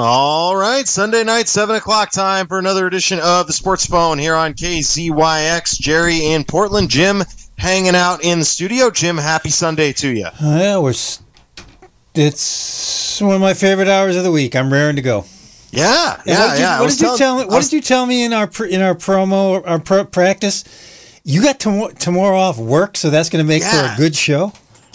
All right, Sunday night, 7 o'clock time for another edition of the Sports Phone here on KZYX. Jerry in Portland, Jim hanging out in the studio. Jim, happy Sunday to you. It's one of my favorite hours of the week. I'm raring to go. Yeah. What did you tell me in our promo, our practice? You got tomorrow off work, so that's going to make for a good show?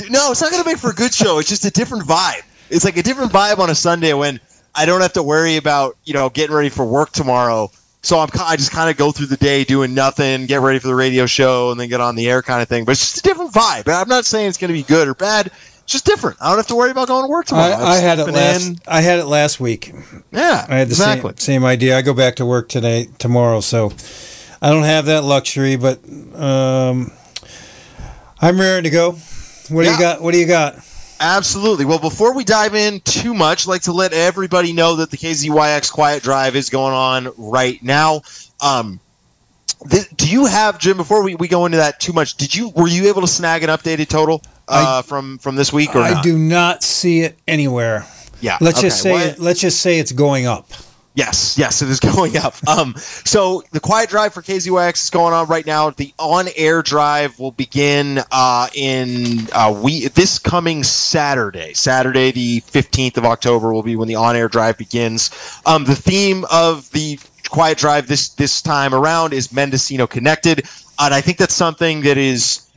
No, it's not going to make for a good show. It's just a different vibe. It's like a different vibe on a Sunday when I don't have to worry about, you know, getting ready for work tomorrow. So I just kind of go through the day doing nothing, get ready for the radio show, and then get on the air kind of thing. But it's just a different vibe. I'm not saying it's going to be good or bad. It's just different. I don't have to worry about going to work tomorrow. I had it last week. Yeah, I had the same idea. I go back to work tomorrow, so I don't have that luxury. But I'm raring to go. What do you got? Absolutely. Well, before we dive in too much, I'd like to let everybody know that the KZYX Quiet Drive is going on right now. Do you have, Jim, before we go into that too much, were you able to snag an updated total from this week? I do not see it anywhere. Yeah. Let's just say it's going up. Yes, it is going up. So the Quiet Drive for KZYX is going on right now. The on-air drive will begin this coming Saturday. Saturday, the 15th of October, will be when the on-air drive begins. The theme of the Quiet Drive this time around is Mendocino Connected, and I think that's something that is,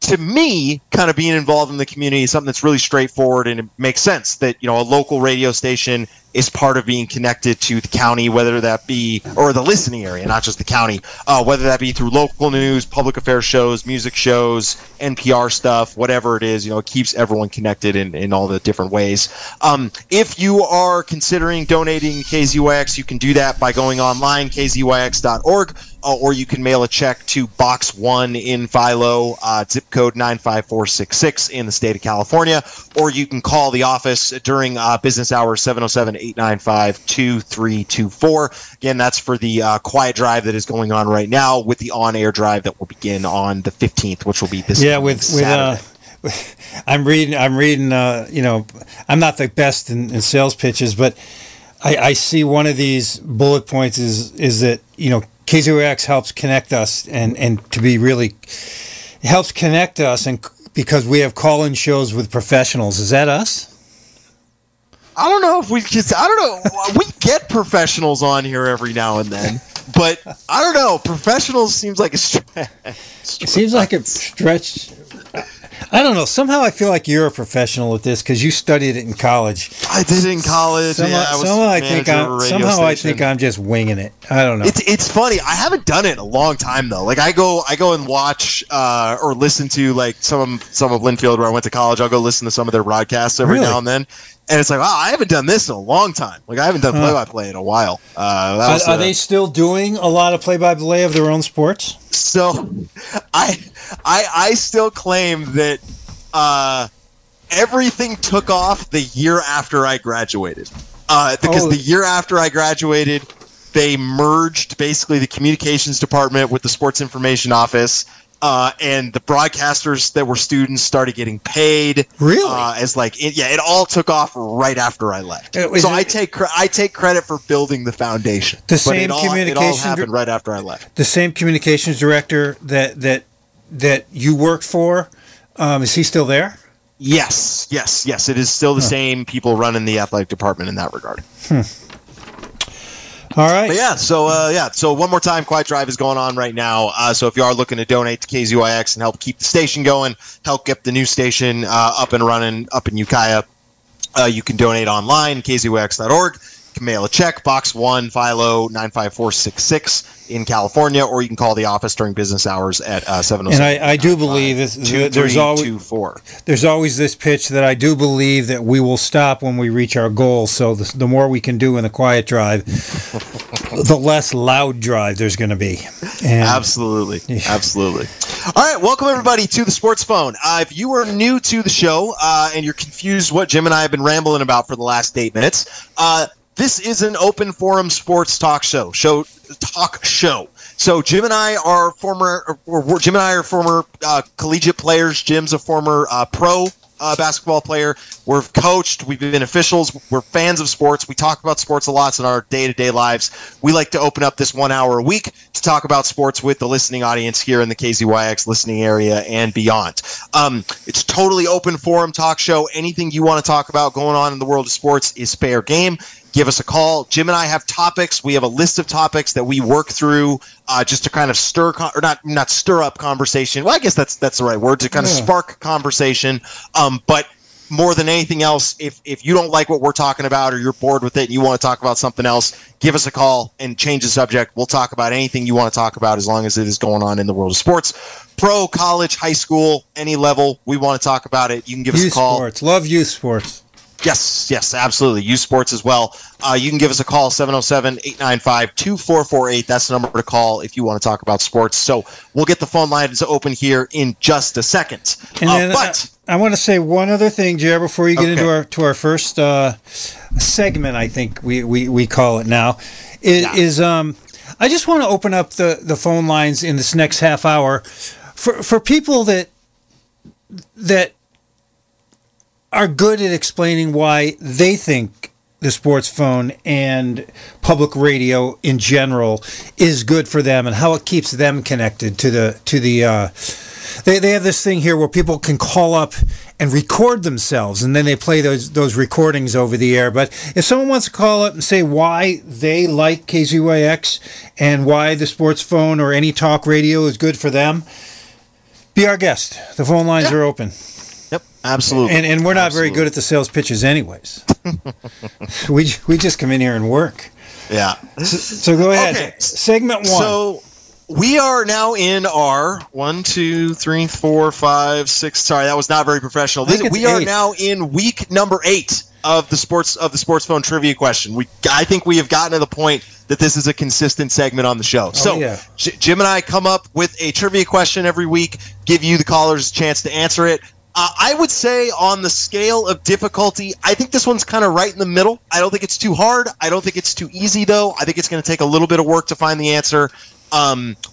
to me, kind of being involved in the community is something that's really straightforward, and it makes sense that, you know, a local radio station is part of being connected to the county, whether that be, or the listening area, not just the county, whether that be through local news, public affairs shows, music shows, NPR stuff, whatever it is. You know, it keeps everyone connected in all the different ways. If you are considering donating to KZYX, you can do that by going online, kzyx.org, or you can mail a check to Box 1 in Philo, zip code 95466 in the state of California, or you can call the office during business hours, 707-895-2324. Again, that's for the Quiet Drive that is going on right now, with the on-air drive that will begin on the 15th, which will be this Saturday. I'm reading. You know, I'm not the best in sales pitches, but I see one of these bullet points is that, you know, KZYX helps connect us, and to be really, it helps connect us, and because we have call-in shows with professionals. Is that us? I don't know if we just, I don't know. We get professionals on here every now and then, but I don't know. Professionals seems like a stretch. It seems like a stretch. I don't know. Somehow I feel like you're a professional at this because you studied it in college. I did in college. I think I'm just winging it. I don't know. It's funny. I haven't done it in a long time though. Like I go and watch or listen to like some of Linfield where I went to college. I'll go listen to some of their broadcasts now and then. And it's like, wow, I haven't done this in a long time. Like, I haven't done play-by-play in a while. Are they still doing a lot of play-by-play of their own sports? So, I still claim that everything took off the year after I graduated. The year after I graduated, they merged basically the communications department with the sports information office. And the broadcasters that were students started getting paid. Really? It all took off right after I left. I take credit for building the foundation. It all happened right after I left. The same communications director that you worked for, is he still there? Yes. It is still the same people running the athletic department in that regard. All right. But so one more time, Quiet Drive is going on right now. So if you are looking to donate to KZYX and help keep the station going, help get the new station up and running up in Ukiah, you can donate online, kzyx.org. You can mail a check, Box 1, Philo, 95466 in California, or you can call the office during business hours at 707. And I do believe there's always this pitch that I do believe that we will stop when we reach our goal. So the more we can do in the Quiet Drive, the less loud drive there's going to be. Absolutely. All right, welcome everybody to the Sports Phone. If you are new to the show and you're confused what Jim and I have been rambling about for the last 8 minutes, this is an open forum sports talk show. So Jim and I are former collegiate players. Jim's a former pro basketball player. We've coached. We've been officials. We're fans of sports. We talk about sports a lot in our day-to-day lives. We like to open up this 1 hour a week to talk about sports with the listening audience here in the KZYX listening area and beyond. It's totally open forum talk show. Anything you want to talk about going on in the world of sports is fair game. Give us a call. Jim and I have topics. We have a list of topics that we work through just to kind of stir up conversation. Well, I guess that's the right word, to kind of spark conversation. But more than anything else, if you don't like what we're talking about or you're bored with it and you want to talk about something else, give us a call and change the subject. We'll talk about anything you want to talk about as long as it is going on in the world of sports. Pro, college, high school, any level, we want to talk about it. You can give us a call. Sports. Love youth sports. Yes, absolutely. Youth sports as well. You can give us a call, 707-895-2448. That's the number to call if you want to talk about sports. So we'll get the phone lines open here in just a second. And then but I want to say one other thing, Jer, before you get into our first segment, I think we call it now, is I just want to open up the phone lines in this next half hour for people that are good at explaining why they think the sports phone and public radio in general is good for them and how it keeps them connected to they have this thing here where people can call up and record themselves, and then they play those recordings over the air. But if someone wants to call up and say why they like KZYX and why the sports phone or any talk radio is good for them, be our guest. The phone lines are open. Yep, absolutely. And we're not very good at the sales pitches anyways. we just come in here and work. Yeah. So go ahead. Okay. Segment one. So we are now in our 1, 2, 3, 4, 5, 6. Sorry, that was not very professional. We are now in week number 8 of the sports phone trivia question. I think we have gotten to the point that this is a consistent segment on the show. Jim and I come up with a trivia question every week, give you the callers a chance to answer it. I would say on the scale of difficulty, I think this one's kind of right in the middle. I don't think it's too hard. I don't think it's too easy, though. I think it's going to take a little bit of work to find the answer.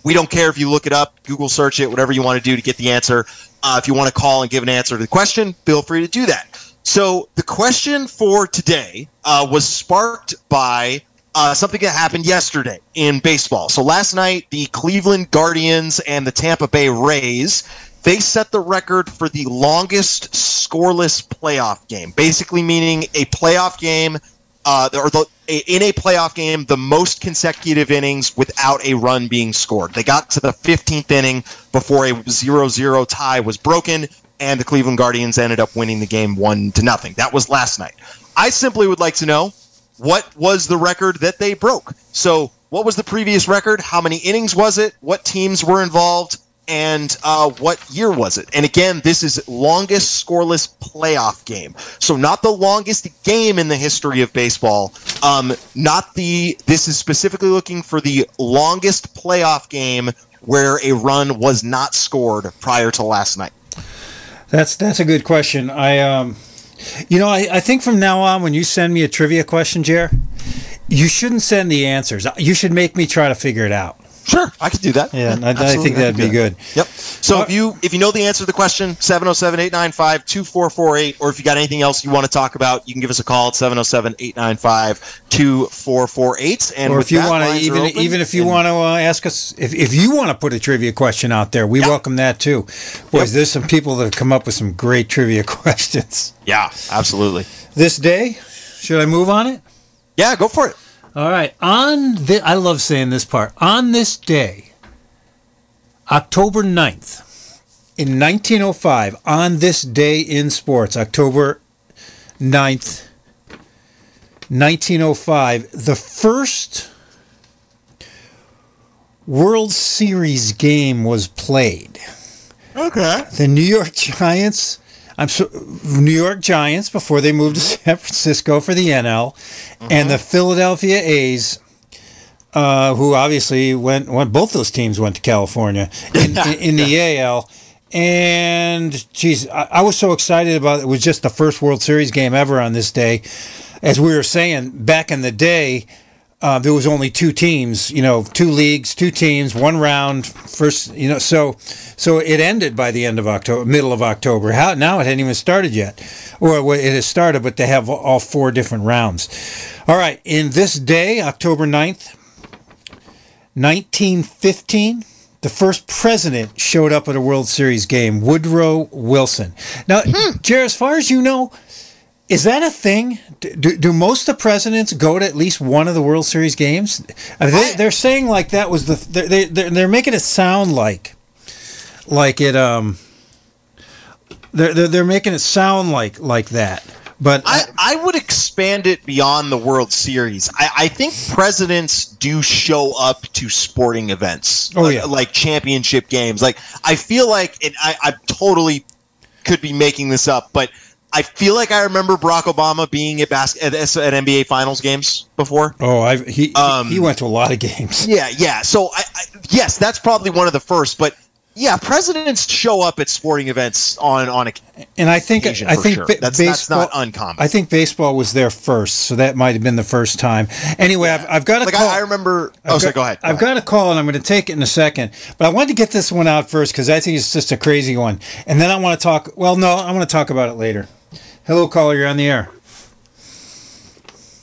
We don't care if you look it up, Google search it, whatever you want to do to get the answer. If you want to call and give an answer to the question, feel free to do that. So the question for today was sparked by something that happened yesterday in baseball. So last night, the Cleveland Guardians and the Tampa Bay Rays, they set the record for the longest scoreless playoff game, basically meaning a playoff game, in a playoff game, the most consecutive innings without a run being scored. They got to the 15th inning before a 0-0 tie was broken, and the Cleveland Guardians ended up winning the game 1-0. That was last night. I simply would like to know, what was the record that they broke? So what was the previous record? How many innings was it? What teams were involved? And what year was it? And again, this is longest scoreless playoff game. So not the longest game in the history of baseball. This is specifically looking for the longest playoff game where a run was not scored prior to last night. That's a good question. I think from now on, when you send me a trivia question, Jer, you shouldn't send the answers. You should make me try to figure it out. Sure, I could do that. Yeah, I think that'd be good. Yep. So if you know the answer to the question, 707-895-2448, or if you got anything else you want to talk about, you can give us a call at 707-895-2448. And or if you want to, even if you want to ask us, if you want to put a trivia question out there, we welcome that too. Boys, there's some people that have come up with some great trivia questions. Yeah, absolutely. This day, should I move on it? Yeah, go for it. All right. I love saying this part. On this day, October 9th, in 1905, on this day in sports, October 9th, 1905, the first World Series game was played. Okay. The New York Giants, before they moved to San Francisco for the NL, and the Philadelphia A's, who obviously both those teams went to California in the AL. And geez, I was so excited about it. It was just the first World Series game ever on this day. As we were saying, back in the day, there was only two teams, you know, two leagues, two teams, one round, first, you know, so it ended by the end of October, middle of October. Now it hadn't even started yet. Or it has started, but they have all four different rounds. All right, in this day, October 9th, 1915, the first president showed up at a World Series game, Woodrow Wilson. Now, Jer, as far as you know, is that a thing? Do most of the presidents go to at least one of the World Series games? I mean, they're saying like that was the they're making it sound like it they're making it sound like that. But I would expand it beyond the World Series. I think presidents do show up to sporting events, like championship games. Like I feel like, and I totally could be making this up, but I feel like I remember Barack Obama being at NBA Finals games before. Oh, he went to a lot of games. Yeah. So, yes, that's probably one of the first. But yeah, presidents show up at sporting events on occasion. And I think sure. That's not uncommon. I think baseball was there first, so that might have been the first time. Anyway, yeah. I've got a call. I remember. Go ahead. I've got a call, and I'm going to take it in a second. But I wanted to get this one out first because I think it's just a crazy one. And then I want to talk. Well, no, I want to talk about it later. Hello, caller. You're on the air.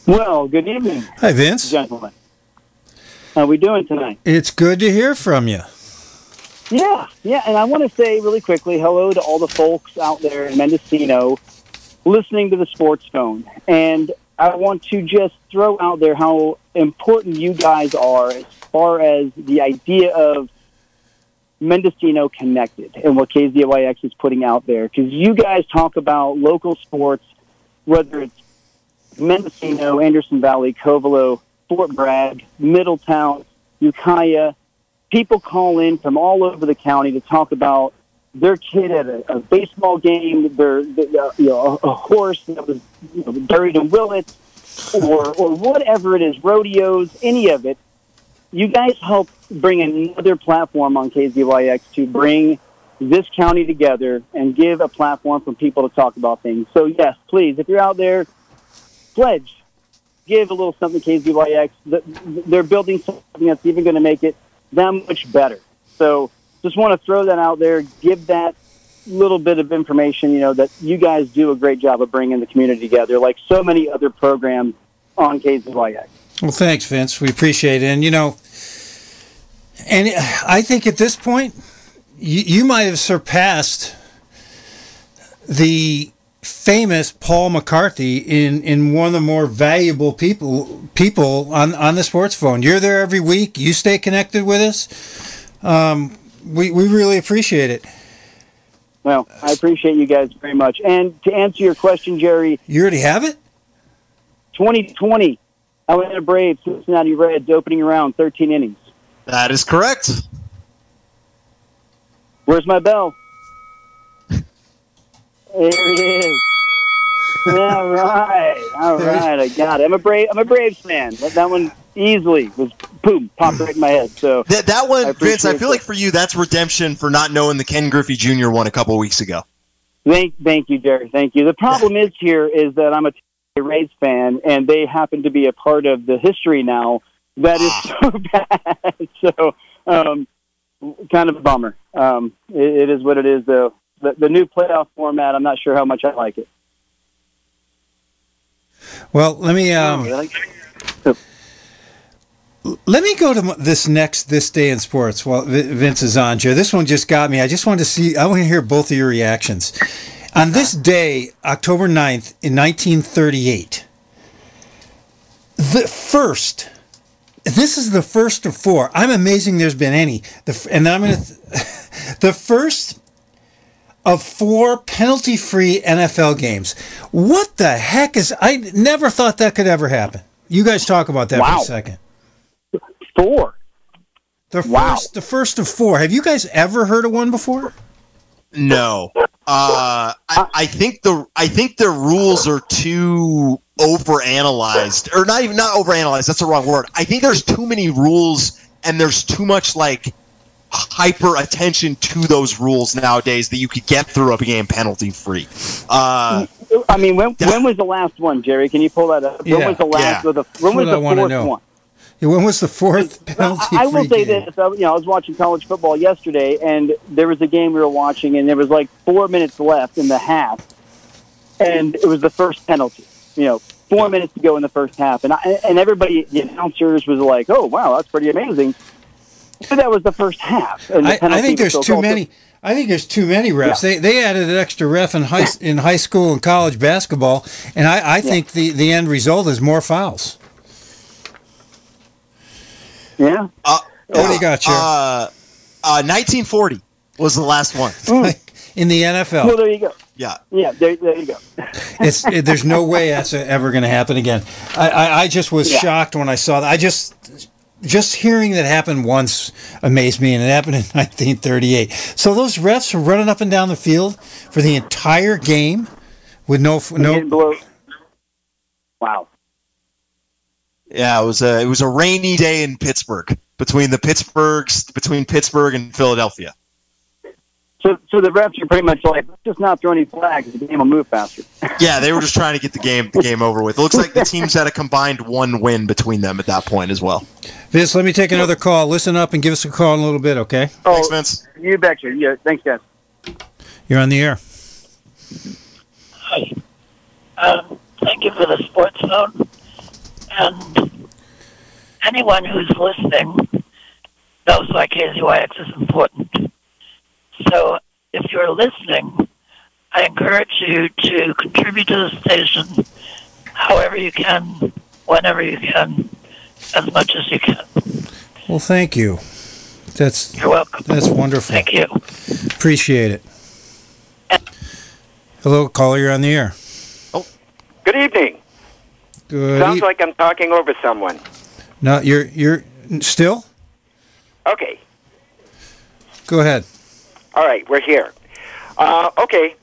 Well, good evening. Hi, Vince. Gentlemen. How are we doing tonight? It's good to hear from you. Yeah. And I want to say really quickly, hello to all the folks out there in Mendocino listening to the Sports Phone. And I want to just throw out there how important you guys are as far as the idea of Mendocino Connected and what KZYX is putting out there, because you guys talk about local sports, whether it's Mendocino, Anderson Valley, Covelo, Fort Bragg, Middletown, Ukiah. People call in from all over the county to talk about their kid at a baseball game, a horse that was buried in Willits, or whatever it is, rodeos, any of it. You guys help bring another platform on KZYX to bring this county together and give a platform for people to talk about things. So, yes, please, if you're out there, pledge. Give a little something to KZYX. They're building something that's even going to make it that much better. So just want to throw that out there, give that little bit of information, that you guys do a great job of bringing the community together like so many other programs on KZYX. Well, thanks, Vince. We appreciate it. And, and I think at this point, you might have surpassed the famous Paul McCarthy in one of the more valuable people on the Sports Phone. You're there every week. You stay connected with us. We really appreciate it. Well, I appreciate you guys very much. And to answer your question, Jerry. You already have it? 2020. Atlanta Braves, Cincinnati Reds, opening round, 13 innings. That is correct. Where's my bell? There it is. All right. I got it. I'm a Braves fan. That one easily was popped right in my head. So that one, Vince, I feel like for you, that's redemption for not knowing the Ken Griffey Jr. one a couple of weeks ago. Thank you, Jerry. Thank you. The problem is here is that I'm a Rays fan, and they happen to be a part of the history now. That is so bad. So, kind of a bummer. It is what it is, though. The new playoff format, I'm not sure how much I like it. Well, let me go to this day in sports while Vince is on here. This one just got me. I want to hear both of your reactions. On this day, October 9th, in 1938, this is the first of four. I'm amazing there's been any. The first of four penalty-free NFL games. What the heck I never thought that could ever happen. You guys talk about that for a second. Four. The first of four. Have you guys ever heard of one before? No. I think the rules are too overanalyzed, or not overanalyzed. That's the wrong word. I think there's too many rules, and there's too much hyper attention to those rules nowadays that you could get through a game penalty free. When was the last one, Jerry? Can you pull that up? When was the last? When was the fourth one? When was the fourth penalty-free game? I will say this. I was watching college football yesterday, and there was a game we were watching, and there was like 4 minutes left in the half, and it was the first penalty. 4 minutes to go in the first half, and everybody, the announcers, was like, "Oh, wow, that's pretty amazing." But that was the first half. And I think there's too many. I think there's too many refs. Yeah. They added an extra ref in high school and college basketball, and I think the end result is more fouls. Yeah. What do you got, Chair? 1940 was the last one. In the NFL. Well, there you go. Yeah. Yeah, there you go. There's no way that's ever going to happen again. I just was shocked when I saw that. Just hearing that happen once amazed me, and it happened in 1938. So those refs were running up and down the field for the entire game with no. Wow. Yeah, it was a rainy day in Pittsburgh between Pittsburgh and Philadelphia. So the refs are pretty much like, let's just not throw any flags. The game will move faster. Yeah, they were just trying to get the game over with. It looks like the teams had a combined one win between them at that point as well. Vince, let me take another call. Listen up and give us a call in a little bit, okay? Oh, thanks, Vince. You betcha. Yeah, thanks, guys. You're on the air. Hi. Thank you for the sports phone. And anyone who's listening knows why KZYX is important. So if you're listening, I encourage you to contribute to the station however you can, whenever you can, as much as you can. Well, thank you. You're welcome. That's wonderful. Thank you. Appreciate it. Hello, caller, you're on the air. Oh, good evening. Good. Sounds like I'm talking over someone. No, you're still? Okay. Go ahead. All right, we're here. Okay,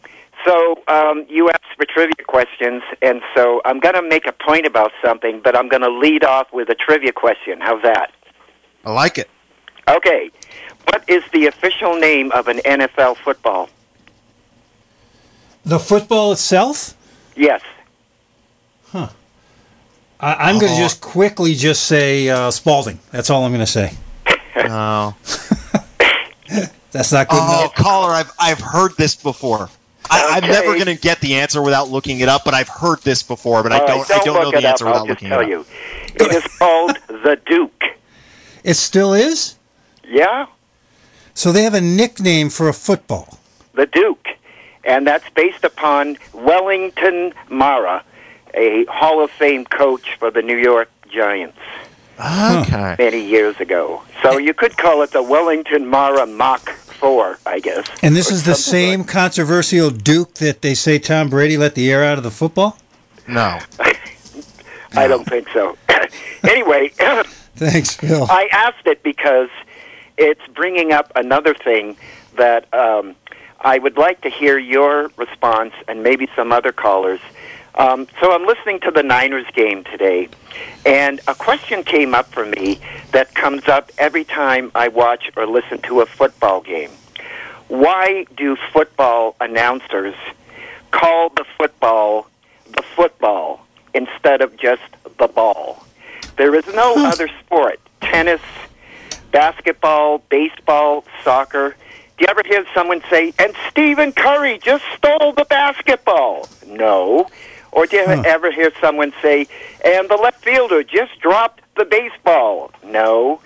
so you asked for trivia questions, and so I'm going to make a point about something, but I'm going to lead off with a trivia question. How's that? I like it. Okay, what is the official name of an NFL football? The football itself? Yes. Huh. I'm going to just quickly say Spalding. That's all I'm going to say. Oh. That's not good enough. Caller, I've heard this before. I'm never going to get the answer without looking it up, but I've heard this before, but I don't know the answer without looking it up. I'll just tell you. It is called the Duke. It still is? Yeah. So they have a nickname for a football. The Duke. And that's based upon Wellington Mara, a Hall of Fame coach for the New York Giants. Okay. Many years ago. So you could call it the Wellington Mara Mach 4, I guess. And this is the same controversial Duke that they say Tom Brady let the air out of the football? No. I don't think so. Anyway. Thanks, Phil. I asked it because it's bringing up another thing that I would like to hear your response and maybe some other callers. So I'm listening to the Niners game today, and a question came up for me that comes up every time I watch or listen to a football game. Why do football announcers call the football instead of just the ball? There is no other sport, tennis, basketball, baseball, soccer. Do you ever hear someone say, and Stephen Curry just stole the basketball? No. Or do you ever hear someone say, and the left fielder just dropped the baseball? No.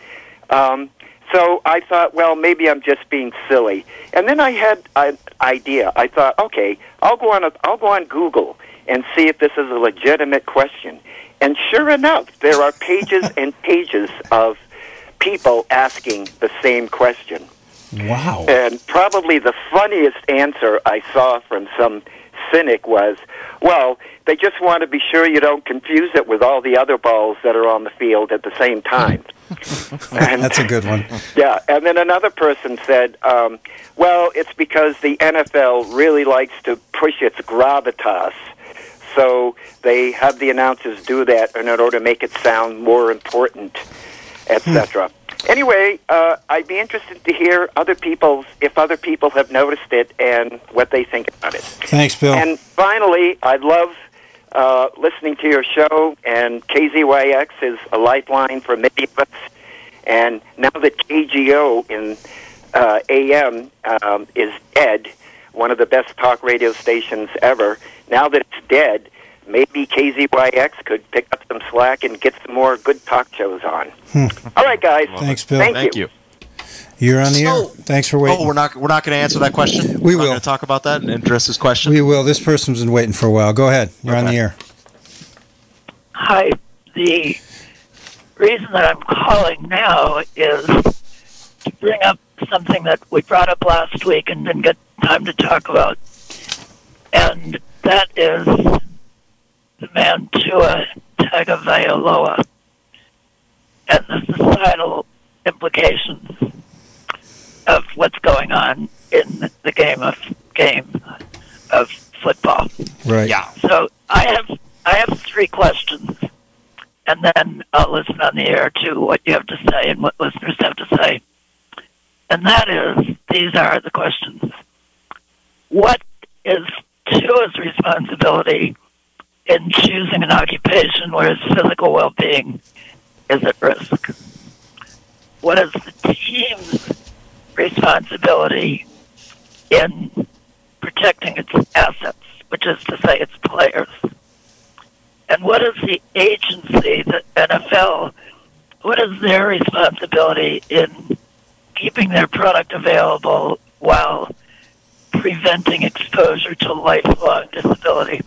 So I thought, well, maybe I'm just being silly. And then I had an idea. I thought, okay, I'll go on Google and see if this is a legitimate question. And sure enough, there are pages and pages of people asking the same question. Wow. And probably the funniest answer I saw from some cynic was, well, they just want to be sure you don't confuse it with all the other balls that are on the field at the same time. That's a good one. Yeah, and then another person said, well, it's because the NFL really likes to push its gravitas, so they have the announcers do that in order to make it sound more important, etc. Anyway, I'd be interested to hear other people have noticed it and what they think about it. Thanks, Bill. And finally, I love listening to your show, and KZYX is a lifeline for many of us. And now that KGO in AM is dead, one of the best talk radio stations ever, now that it's dead, maybe KZYX could pick up some slack and get some more good talk shows on. All right, guys. Well, thanks, Bill. Thank you. You're on the air. Thanks for waiting. Oh, we're not going to answer that question? We will. We're going to talk about that and address this question? We will. This person's been waiting for a while. Go ahead. You're on the air. Hi. The reason that I'm calling now is to bring up something that we brought up last week and didn't get time to talk about, and that is the man Tua Tagovailoa and the societal implications of what's going on in the game of football. Right. Yeah. So I have three questions, and then I'll listen on the air to what you have to say and what listeners have to say. And that is, these are the questions. What is Tua's responsibility in choosing an occupation where his physical well-being is at risk? What is the team's responsibility in protecting its assets, which is to say its players? And what is the agency, the NFL, what is their responsibility in keeping their product available while preventing exposure to lifelong disability?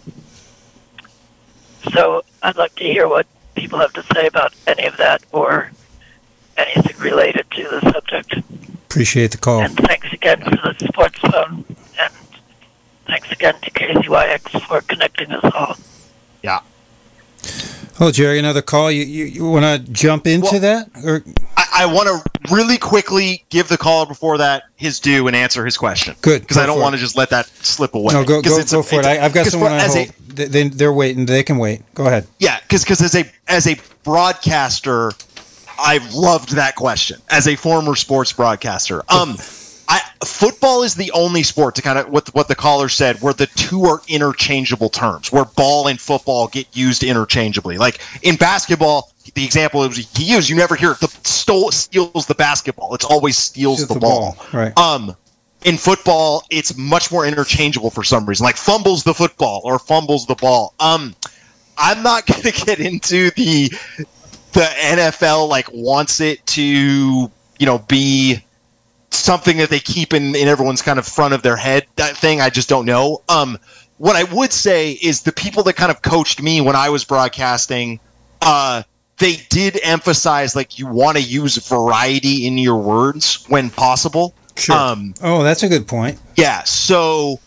So I'd like to hear what people have to say about any of that or anything related to the subject. Appreciate the call. And thanks again for the Sports Phone. And thanks again to KZYX for connecting us all. Yeah. Hello, Jerry. Another call. You want to jump into that? Or? I want to really quickly give the caller before that his due and answer his question. Good. Because I don't want to just let that slip away. No, go for it. I've got someone on hold. They're waiting. They can wait. Go ahead. Yeah, because as a broadcaster, I loved that question as a former sports broadcaster. Football is the only sport, to kind of what the caller said, where the two are interchangeable terms, where ball and football get used interchangeably. Like in basketball, the example he used, you never hear steals the basketball. It's always steals the ball. Right. In football, it's much more interchangeable for some reason, like fumbles the football or fumbles the ball. I'm not going to get into the NFL like wants it to, be something that they keep in everyone's kind of front of their head. That thing, I just don't know. What I would say is the people that kind of coached me when I was broadcasting, they did emphasize like you want to use variety in your words when possible. Sure. That's a good point. Yeah. So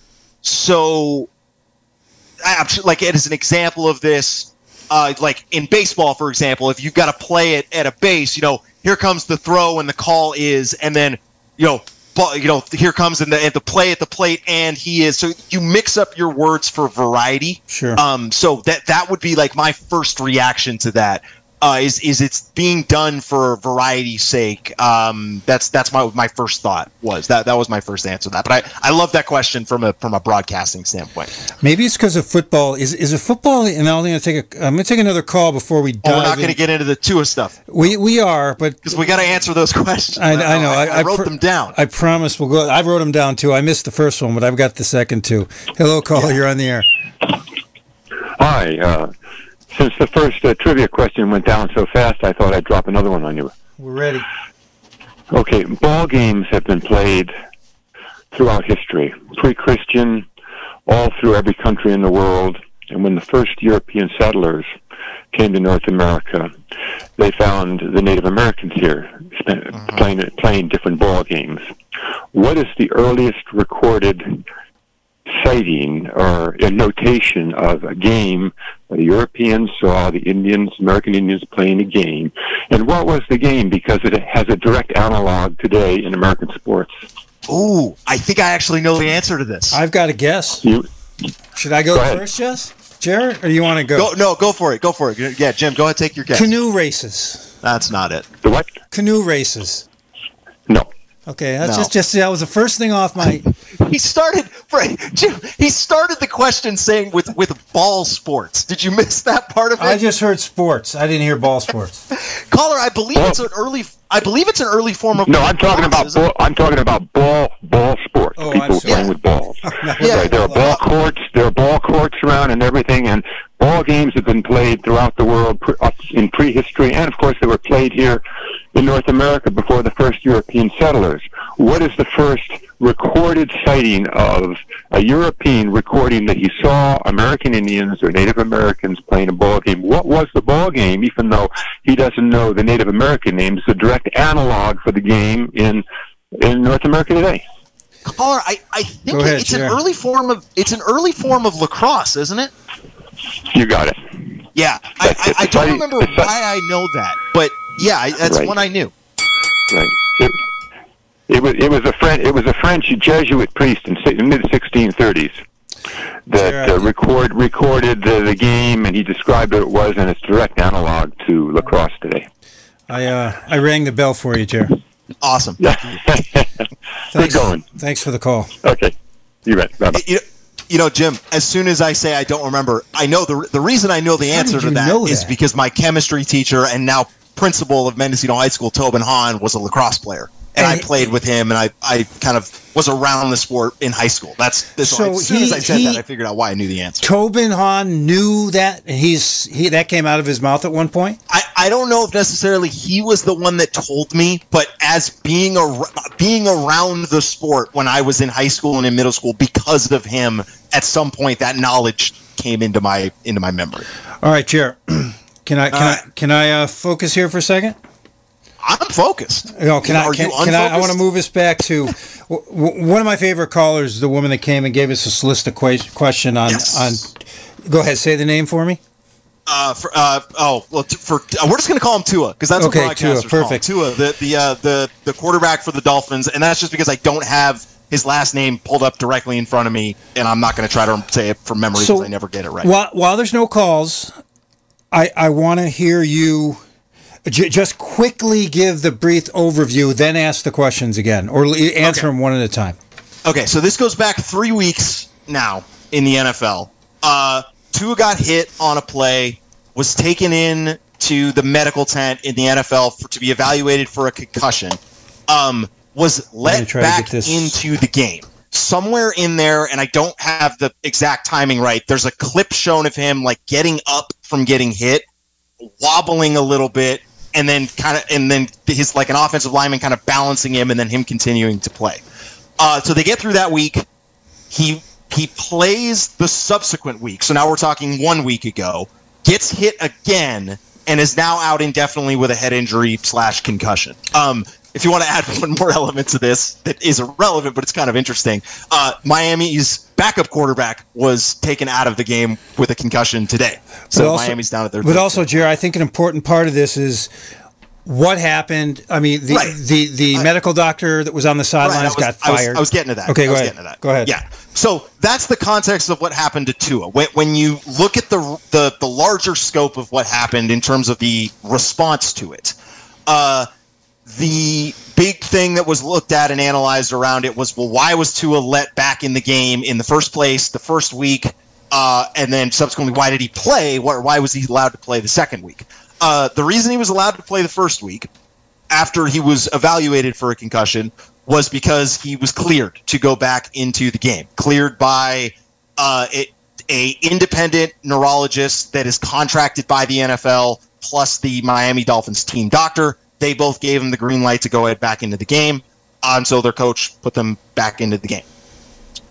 I'm like it is an example of this. Like in baseball, for example, if you've got to play it at a base, here comes the throw and the call is, and then, here comes the play at the plate and he is. So you mix up your words for variety. Sure. So that would be like my first reaction to that is it's being done for variety's sake. That's my first thought was that was my first answer to that. But I love that question from a broadcasting standpoint. Maybe it's because of football. Is it football? And I'm going to take another call before we dive. We're not going to get into the Tua stuff. We are, but because we got to answer those questions. I know. I wrote them down. I promise we'll go. I wrote them down too. I missed the first one, but I've got the second two. Hello, caller. Yeah. You're on the air. Hi. Since the first trivia question went down so fast, I thought I'd drop another one on you. We're ready. Okay, ball games have been played throughout history, pre-Christian, all through every country in the world. And when the first European settlers came to North America, they found the Native Americans here playing different ball games. What is the earliest recorded sighting or a notation of a game? The Europeans saw the Indians, American Indians, playing a game. And what was the game? Because it has a direct analog today in American sports. Ooh, I think I actually know the answer to this. I've got a guess. Should I go first, Jess? Jared, or you want to go? Go for it. Go for it. Yeah, Jim, go ahead, take your guess. Canoe races. That's not it. The what? Canoe races. No. Okay, that was the first thing off my He started the question saying with ball sports. Did you miss that part of it? I just heard sports. I didn't hear ball sports. Caller, I believe it's an early. I believe it's an early form of. No, I'm talking about. I'm talking about ball sports. Oh, people playing with balls. Right. There are ball courts. There are ball courts around and everything. And ball games have been played throughout the world in prehistory, and of course they were played here in North America before the first European settlers. What is the first recorded sighting of a European recording that he saw American Indians or Native Americans playing a ball game? What was the ball game, even though he doesn't know the Native American names, the direct analog for the game in North America today? Caller, I think ahead, it's an early form of lacrosse, isn't it? You got it. Yeah. I don't remember why I know that, but yeah, that's one I knew. Right. It was a French Jesuit priest in the mid-1630s that recorded the game, and he described what it was, and it's direct analog to lacrosse today. I rang the bell for you, Jer. Awesome. Yeah. Thanks. Good going. Thanks for the call. Okay. You're right. Bye-bye. You know, Jim, as soon as I say I don't remember, I know the reason I know the answer to that is because my chemistry teacher and now principal of Mendocino High School, Tobin Hahn, was a lacrosse player. And I played with him, and I kind of was around the sport in high school. As soon as I said that, I figured out why I knew the answer. Tobin Hahn knew that, and that came out of his mouth at one point? I don't know if necessarily he was the one that told me, but as being around the sport when I was in high school and in middle school, because of him, at some point that knowledge came into my memory. All right, Jer. Can I focus here for a second? I'm focused. No, I want to move us back to one of my favorite callers, the woman that came and gave us this list of question on. Yes. On, go ahead, say the name for me. We're just going to call him Tua because that's what broadcasters call him. Tua, the quarterback for the Dolphins, and that's just because I don't have his last name pulled up directly in front of me, and I'm not going to try to say it from memory because I never get it right. While there's no calls, I want to hear you. Just quickly give the brief overview, then ask the questions again, or answer them one at a time. Okay, so this goes back 3 weeks now in the NFL. Tua got hit on a play, was taken in to the medical tent in the NFL to be evaluated for a concussion, was let back into the game. Somewhere in there, and I don't have the exact timing right, there's a clip shown of him like getting up from getting hit, wobbling a little bit, and then his like an offensive lineman kind of balancing him, and then him continuing to play. So they get through that week. He plays the subsequent week. So now we're talking 1 week ago. Gets hit again and is now out indefinitely with a head injury / concussion. If you want to add one more element to this that is irrelevant, but it's kind of interesting. Miami's backup quarterback was taken out of the game with a concussion today. So Miami's down at their. But also, Jer, I think an important part of this is what happened. I mean, the medical doctor that was on the sidelines got fired. I was getting to that. Okay, go ahead. Yeah. So that's the context of what happened to Tua. When you look at the larger scope of what happened in terms of the response to it, the big thing that was looked at and analyzed around it was, well, why was Tua let back in the game in the first place, the first week, and then subsequently, why did he play? Why was he allowed to play the second week? The reason he was allowed to play the first week, after he was evaluated for a concussion, was because he was cleared to go back into the game, cleared by an independent neurologist that is contracted by the NFL plus the Miami Dolphins team doctor. They both gave him the green light to go back into the game, so their coach put them back into the game.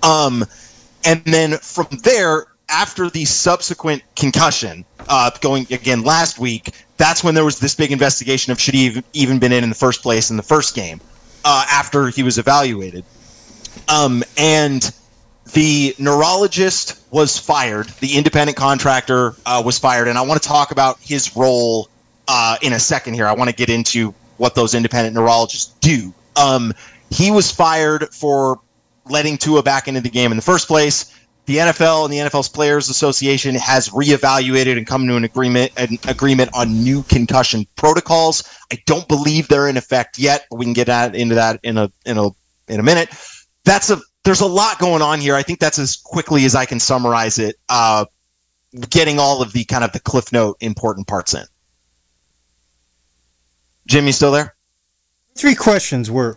And then from there, after the subsequent concussion, going again last week, that's when there was this big investigation of should he even been in the first place in the first game after he was evaluated. And the neurologist was fired. The independent contractor was fired, and I want to talk about his role in a second here. I want to get into what those independent neurologists do. He was fired for letting Tua back into the game in the first place. The NFL and the NFL's Players Association has reevaluated and come to an agreement on new concussion protocols. I don't believe they're in effect yet, but we can get into that in a minute. That's a there's a lot going on here. I think that's as quickly as I can summarize it, getting all of the kind of the cliff note important parts in. Jim, you still there? Three questions were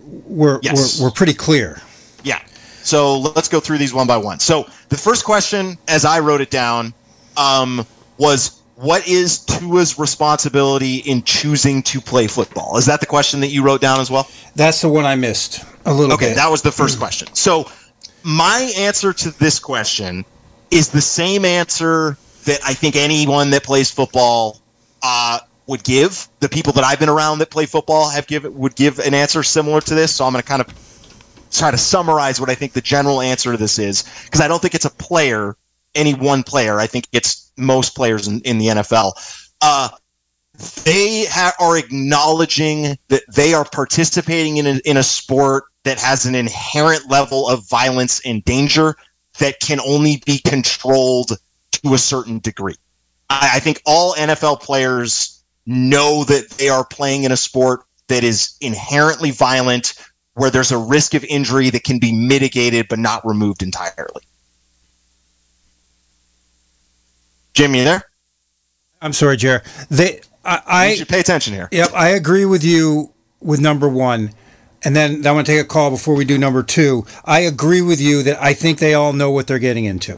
pretty clear. Yeah. So let's go through these one by one. So the first question, as I wrote it down, was what is Tua's responsibility in choosing to play football? Is that the question that you wrote down as well? That's the one I missed a little bit. Okay, that was the first question. So my answer to this question is the same answer that I think anyone that plays football would give. The people that I've been around that play football would give an answer similar to this. So I'm going to kind of try to summarize what I think the general answer to this is, because I don't think it's a player, any one player. I think it's most players in the NFL. They are acknowledging that they are participating in a sport that has an inherent level of violence and danger that can only be controlled to a certain degree. I think all NFL players know that they are playing in a sport that is inherently violent, where there's a risk of injury that can be mitigated but not removed entirely. Jim, you there? I'm sorry, Jer. You should pay attention here. Yep, I agree with you with number one, and then I want to take a call before we do number two. I agree with you that I think they all know what they're getting into.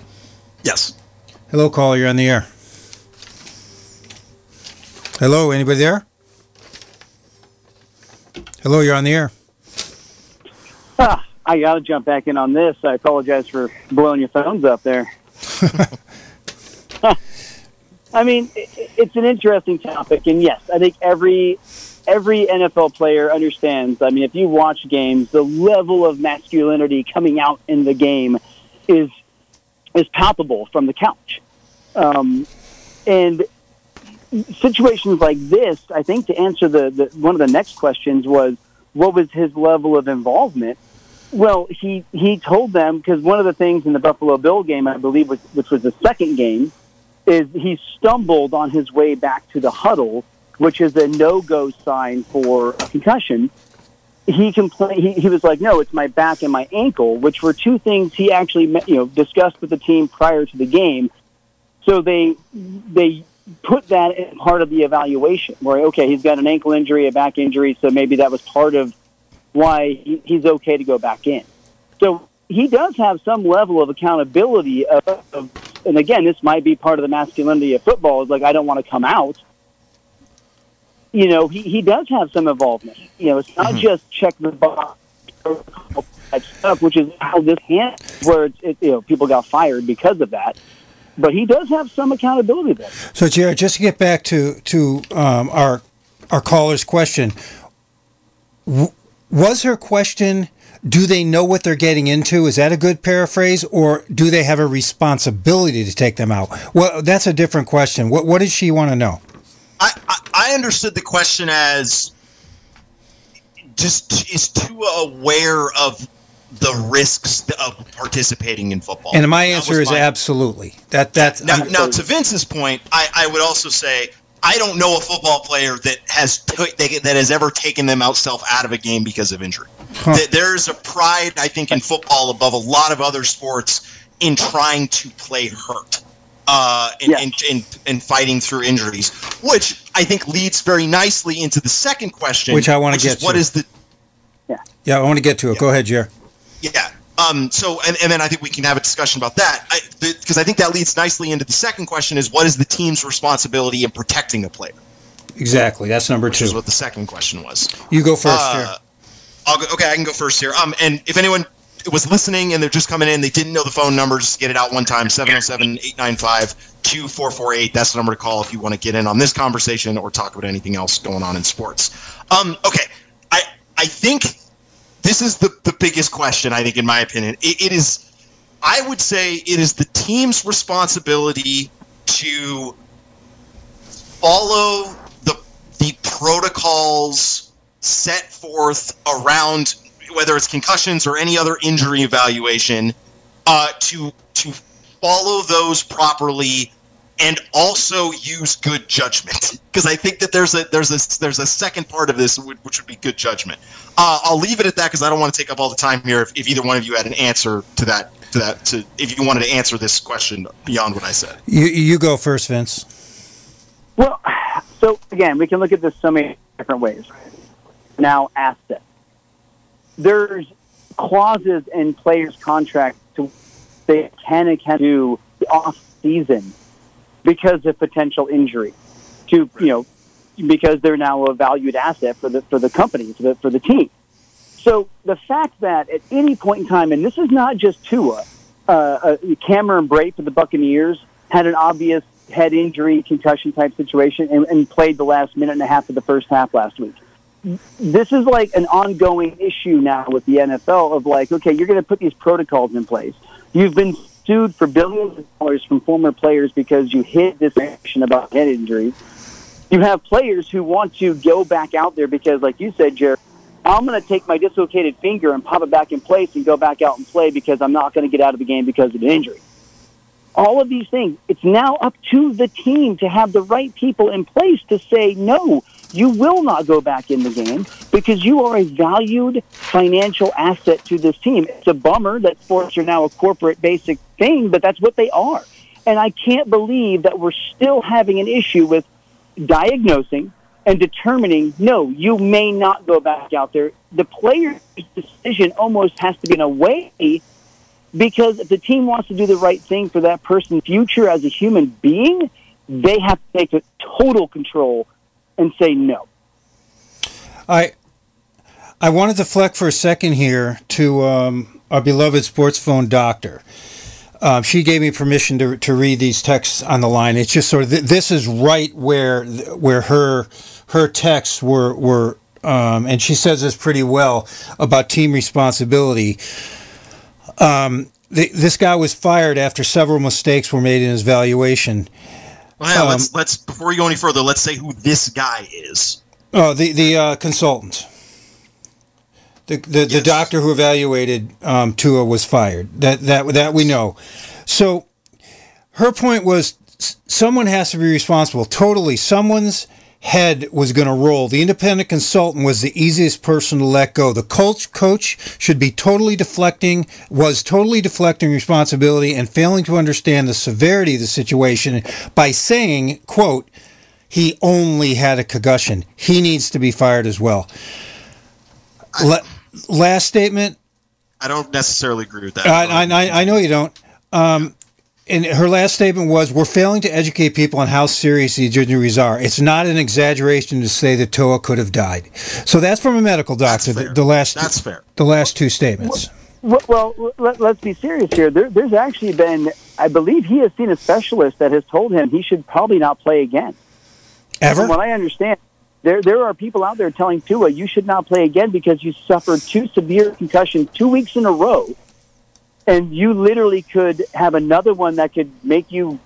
Yes. Hello, caller. You're on the air. Hello, anybody there? Hello, you're on the air. I got to jump back in on this. I apologize for blowing your phones up there. I mean, it's an interesting topic, and yes, I think every NFL player understands. I mean, if you watch games, the level of masculinity coming out in the game is palpable from the couch. And situations like this, I think, to answer the one of the next questions was, what was his level of involvement? Well, he told them, because one of the things in the Buffalo Bill game, I believe, which was the second game, is he stumbled on his way back to the huddle, which is a no-go sign for a concussion. He complained. He was like, "No, it's my back and my ankle," which were two things he actually discussed with the team prior to the game. So they put that in part of the evaluation, where okay, he's got an ankle injury, a back injury, so maybe that was part of why he's okay to go back in. So he does have some level of accountability of, and again, this might be part of the masculinity of football, is like, I don't want to come out. You know, he does have some involvement. You know, it's not just check the box type stuff, which is how this handles, where people got fired because of that. But he does have some accountability there. So, Jared, just to get back to our caller's question, was her question, do they know what they're getting into? Is that a good paraphrase? Or do they have a responsibility to take them out? Well, that's a different question. What does she want to know? I understood the question as, just is Tua aware of the risks of participating in football? And my answer is absolutely. That's now to Vince's point. I would also say I don't know a football player that has ever taken themselves out of a game because of injury. There is a pride, I think, in football above a lot of other sports in trying to play hurt and fighting through injuries, which I think leads very nicely into the second question, which I want to get to. What is the? Yeah, I want to get to it. Yeah. Go ahead, Jer. Yeah. So, and then I think we can have a discussion about that, because I think that leads nicely into the second question: is what is the team's responsibility in protecting a player? Exactly. That's number two. Which is what the second question was. You go first. I can go first here. And if anyone was listening and they're just coming in, they didn't know the phone number, just get it out one time: 707-895-2448. That's the number to call if you want to get in on this conversation or talk about anything else going on in sports. Okay. I think this is the biggest question, I think, in my opinion. It is the team's responsibility to follow the protocols set forth around whether it's concussions or any other injury evaluation, to follow those properly and also use good judgment, because I think that there's a second part of this which would be good judgment. I'll leave it at that because I don't want to take up all the time here. If either one of you had an answer to that, if you wanted to answer this question beyond what I said, you go first, Vince. Well, so again, we can look at this so many different ways. Now, asset. There's clauses in players' contracts to they can and can't do the off season because of potential injury, to because they're now a valued asset for the company, for the team. So the fact that at any point in time, and this is not just Tua, Cameron Brake for the Buccaneers had an obvious head injury, concussion-type situation, and played the last minute and a half of the first half last week. This is like an ongoing issue now with the NFL of like, okay, you're going to put these protocols in place. You've been sued for billions of dollars from former players because you hid this action about head injuries. You have players who want to go back out there because, like you said, Jared, I'm going to take my dislocated finger and pop it back in place and go back out and play because I'm not going to get out of the game because of an injury. All of these things, it's now up to the team to have the right people in place to say, no, you will not go back in the game because you are a valued financial asset to this team. It's a bummer that sports are now a corporate basic thing, but that's what they are. And I can't believe that we're still having an issue with diagnosing and determining, no, you may not go back out there. The player's decision almost has to be in a way, because if the team wants to do the right thing for that person's future as a human being, they have to take the total control and say no. I want to deflect for a second here to our beloved sports phone doctor. She gave me permission to read these texts on the line. It's just sort of this is right where her texts were and she says this pretty well about team responsibility. This guy was fired after several mistakes were made in his valuation. Well, yeah, let's before you go any further, let's say who this guy is. Oh, the consultant. The doctor who evaluated Tua was fired. That we know. So her point was someone has to be responsible. Totally, someone's head was going to roll. The independent consultant was the easiest person to let go. The coach should be was totally deflecting responsibility and failing to understand the severity of the situation by saying, quote, he only had a concussion. He needs to be fired as well. Last statement. I don't necessarily agree with that. I know you don't. And her last statement was, we're failing to educate people on how serious these injuries are. It's not an exaggeration to say that Tua could have died. So that's from a medical doctor, the last two statements. Well, let's be serious here. There's actually been, I believe he has seen a specialist that has told him he should probably not play again. Ever? From what I understand, there are people out there telling Tua, you should not play again because you suffered two severe concussions 2 weeks in a row. And you literally could have another one that could make you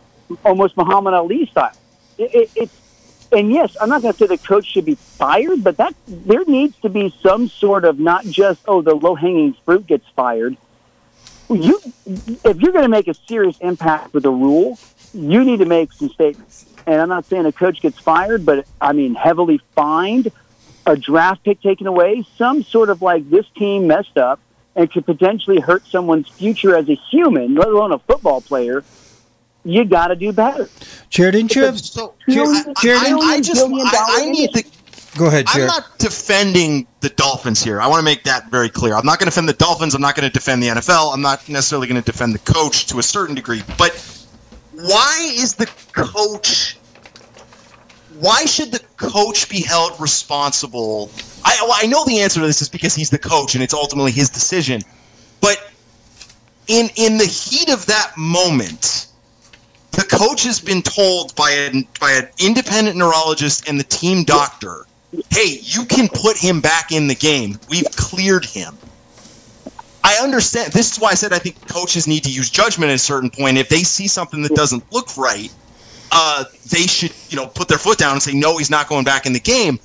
almost Muhammad Ali style. And yes, I'm not going to say the coach should be fired, but that there needs to be some sort of not just, oh, the low-hanging fruit gets fired. If you're going to make a serious impact with a rule, you need to make some statements. And I'm not saying a coach gets fired, but, I mean, heavily fined, a draft pick taken away, some sort of like this team messed up and could potentially hurt someone's future as a human, let alone a football player. You got to do better. Jared, didn't you have? Go ahead, Jared. I'm not defending the Dolphins here. I want to make that very clear. I'm not going to defend the Dolphins. I'm not going to defend the NFL. I'm not necessarily going to defend the coach to a certain degree. But why is the coach? Why should the coach be held responsible? I know the answer to this is because he's the coach and it's ultimately his decision. But in the heat of that moment, the coach has been told by an independent neurologist and the team doctor, hey, you can put him back in the game. We've cleared him. I understand. This is why I said I think coaches need to use judgment at a certain point. If they see something that doesn't look right, they should, put their foot down and say, no, he's not going back in the game.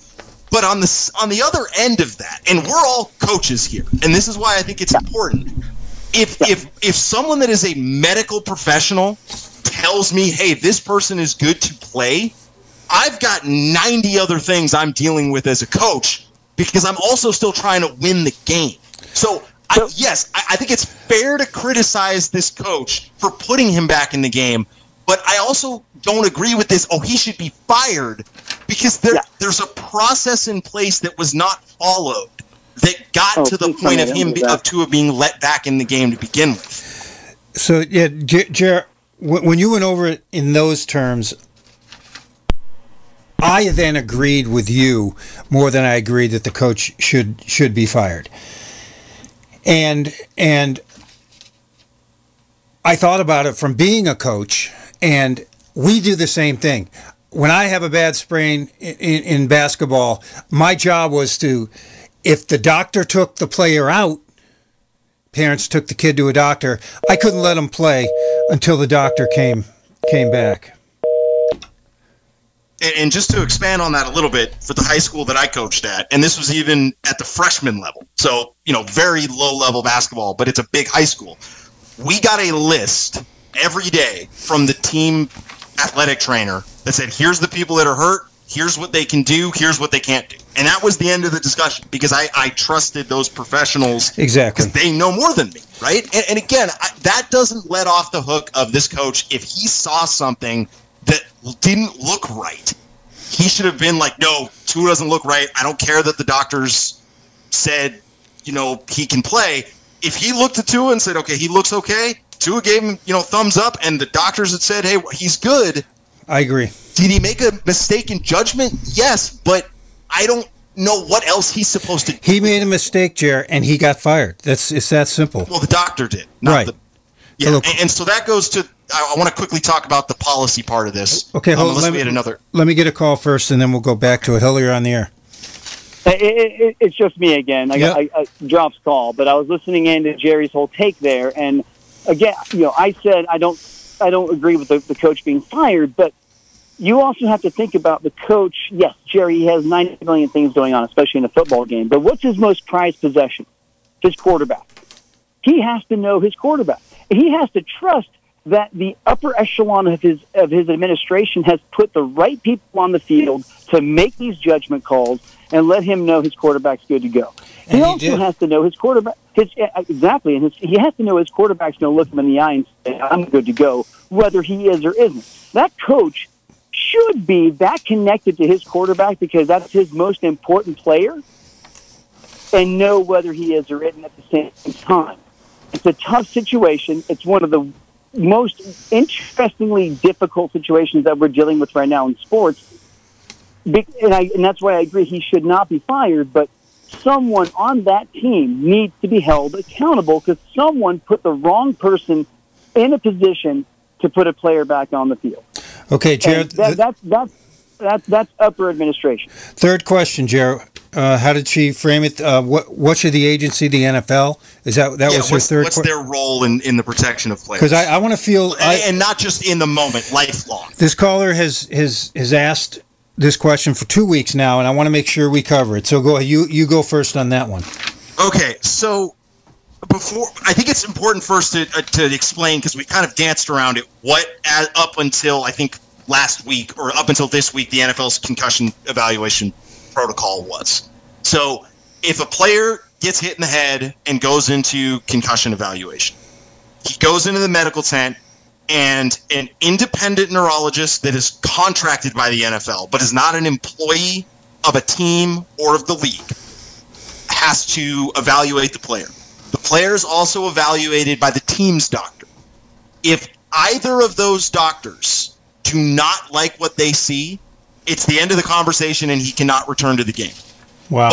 But on the other end of that, and we're all coaches here, and this is why I think it's important. If someone that is a medical professional tells tells me, hey, this person is good to play, I've got 90 other things I'm dealing with as a coach because I'm also still trying to win the game. So, I think it's fair to criticize this coach for putting him back in the game, but I also don't agree with this, he should be fired, because there's a process in place that was not followed that got to the point of Tua being let back in the game to begin with. So, yeah, Jer, when you went over it in those terms, I then agreed with you more than I agreed that the coach should be fired. And I thought about it from being a coach, and we do the same thing. When I have a bad sprain in basketball, my job was to, if the doctor took the player out, parents took the kid to a doctor, I couldn't let him play until the doctor came back. And just to expand on that a little bit, for the high school that I coached at, and this was even at the freshman level, so, very low-level basketball, but it's a big high school. We got a list every day from the team athletic trainer that said, here's the people that are hurt, here's what they can do, here's what they can't do. And that was the end of the discussion, because I trusted those professionals. Exactly. Because they know more than me, right? And again, that doesn't let off the hook of this coach. If he saw something that didn't look right, he should have been like, no, Tua doesn't look right. I don't care that the doctors said, he can play. If he looked at Tua and said, okay, he looks okay, Tua gave him, thumbs up, and the doctors had said, hey, he's good. I agree. Did he make a mistake in judgment? Yes, but I don't know what else he's supposed to do. He made a mistake, Jer, and he got fired. It's that simple. Well, the doctor did. And so that goes to, I want to quickly talk about the policy part of this. Okay, hold on. Let me get a call first, and then we'll go back to it. Hill, you're on the air. It's just me again. I drops call, but I was listening in to Jerry's whole take there, and again, I said I don't agree with the coach being fired, but you also have to think about the coach. Yes, Jerry has 90 million things going on, especially in a football game. But what's his most prized possession? His quarterback. He has to know his quarterback. He has to trust that the upper echelon of his administration has put the right people on the field to make these judgment calls and let him know his quarterback's good to go. And he also has to know his quarterback. He has to know his quarterback's going to look him in the eye and say, I'm good to go, whether he is or isn't. That coach should be that connected to his quarterback, because that's his most important player, and know whether he is or isn't at the same time. It's a tough situation. It's one of the most interestingly difficult situations that we're dealing with right now in sports. And that's why I agree he should not be fired, but someone on that team needs to be held accountable, because someone put the wrong person in a position to put a player back on the field. Okay, Jared. That's upper administration. Third question, Jared. How did she frame it? What should the agency, the NFL, is that was her third? What's their role in the protection of players? Because I want to feel, and not just in the moment, lifelong. This caller has asked this question for 2 weeks now, and I want to make sure we cover it. So go ahead. You go first on that one. Okay, so before, I think it's important first to explain, because we kind of danced around it. Up until I think last week, or up until this week, the NFL's concussion evaluation protocol was. So if a player gets hit in the head and goes into concussion evaluation, he goes into the medical tent, and an independent neurologist that is contracted by the NFL but is not an employee of a team or of the league has to evaluate the player. The player is also evaluated by the team's doctor. If either of those doctors do not like what they see, it's the end of the conversation, and he cannot return to the game. Wow.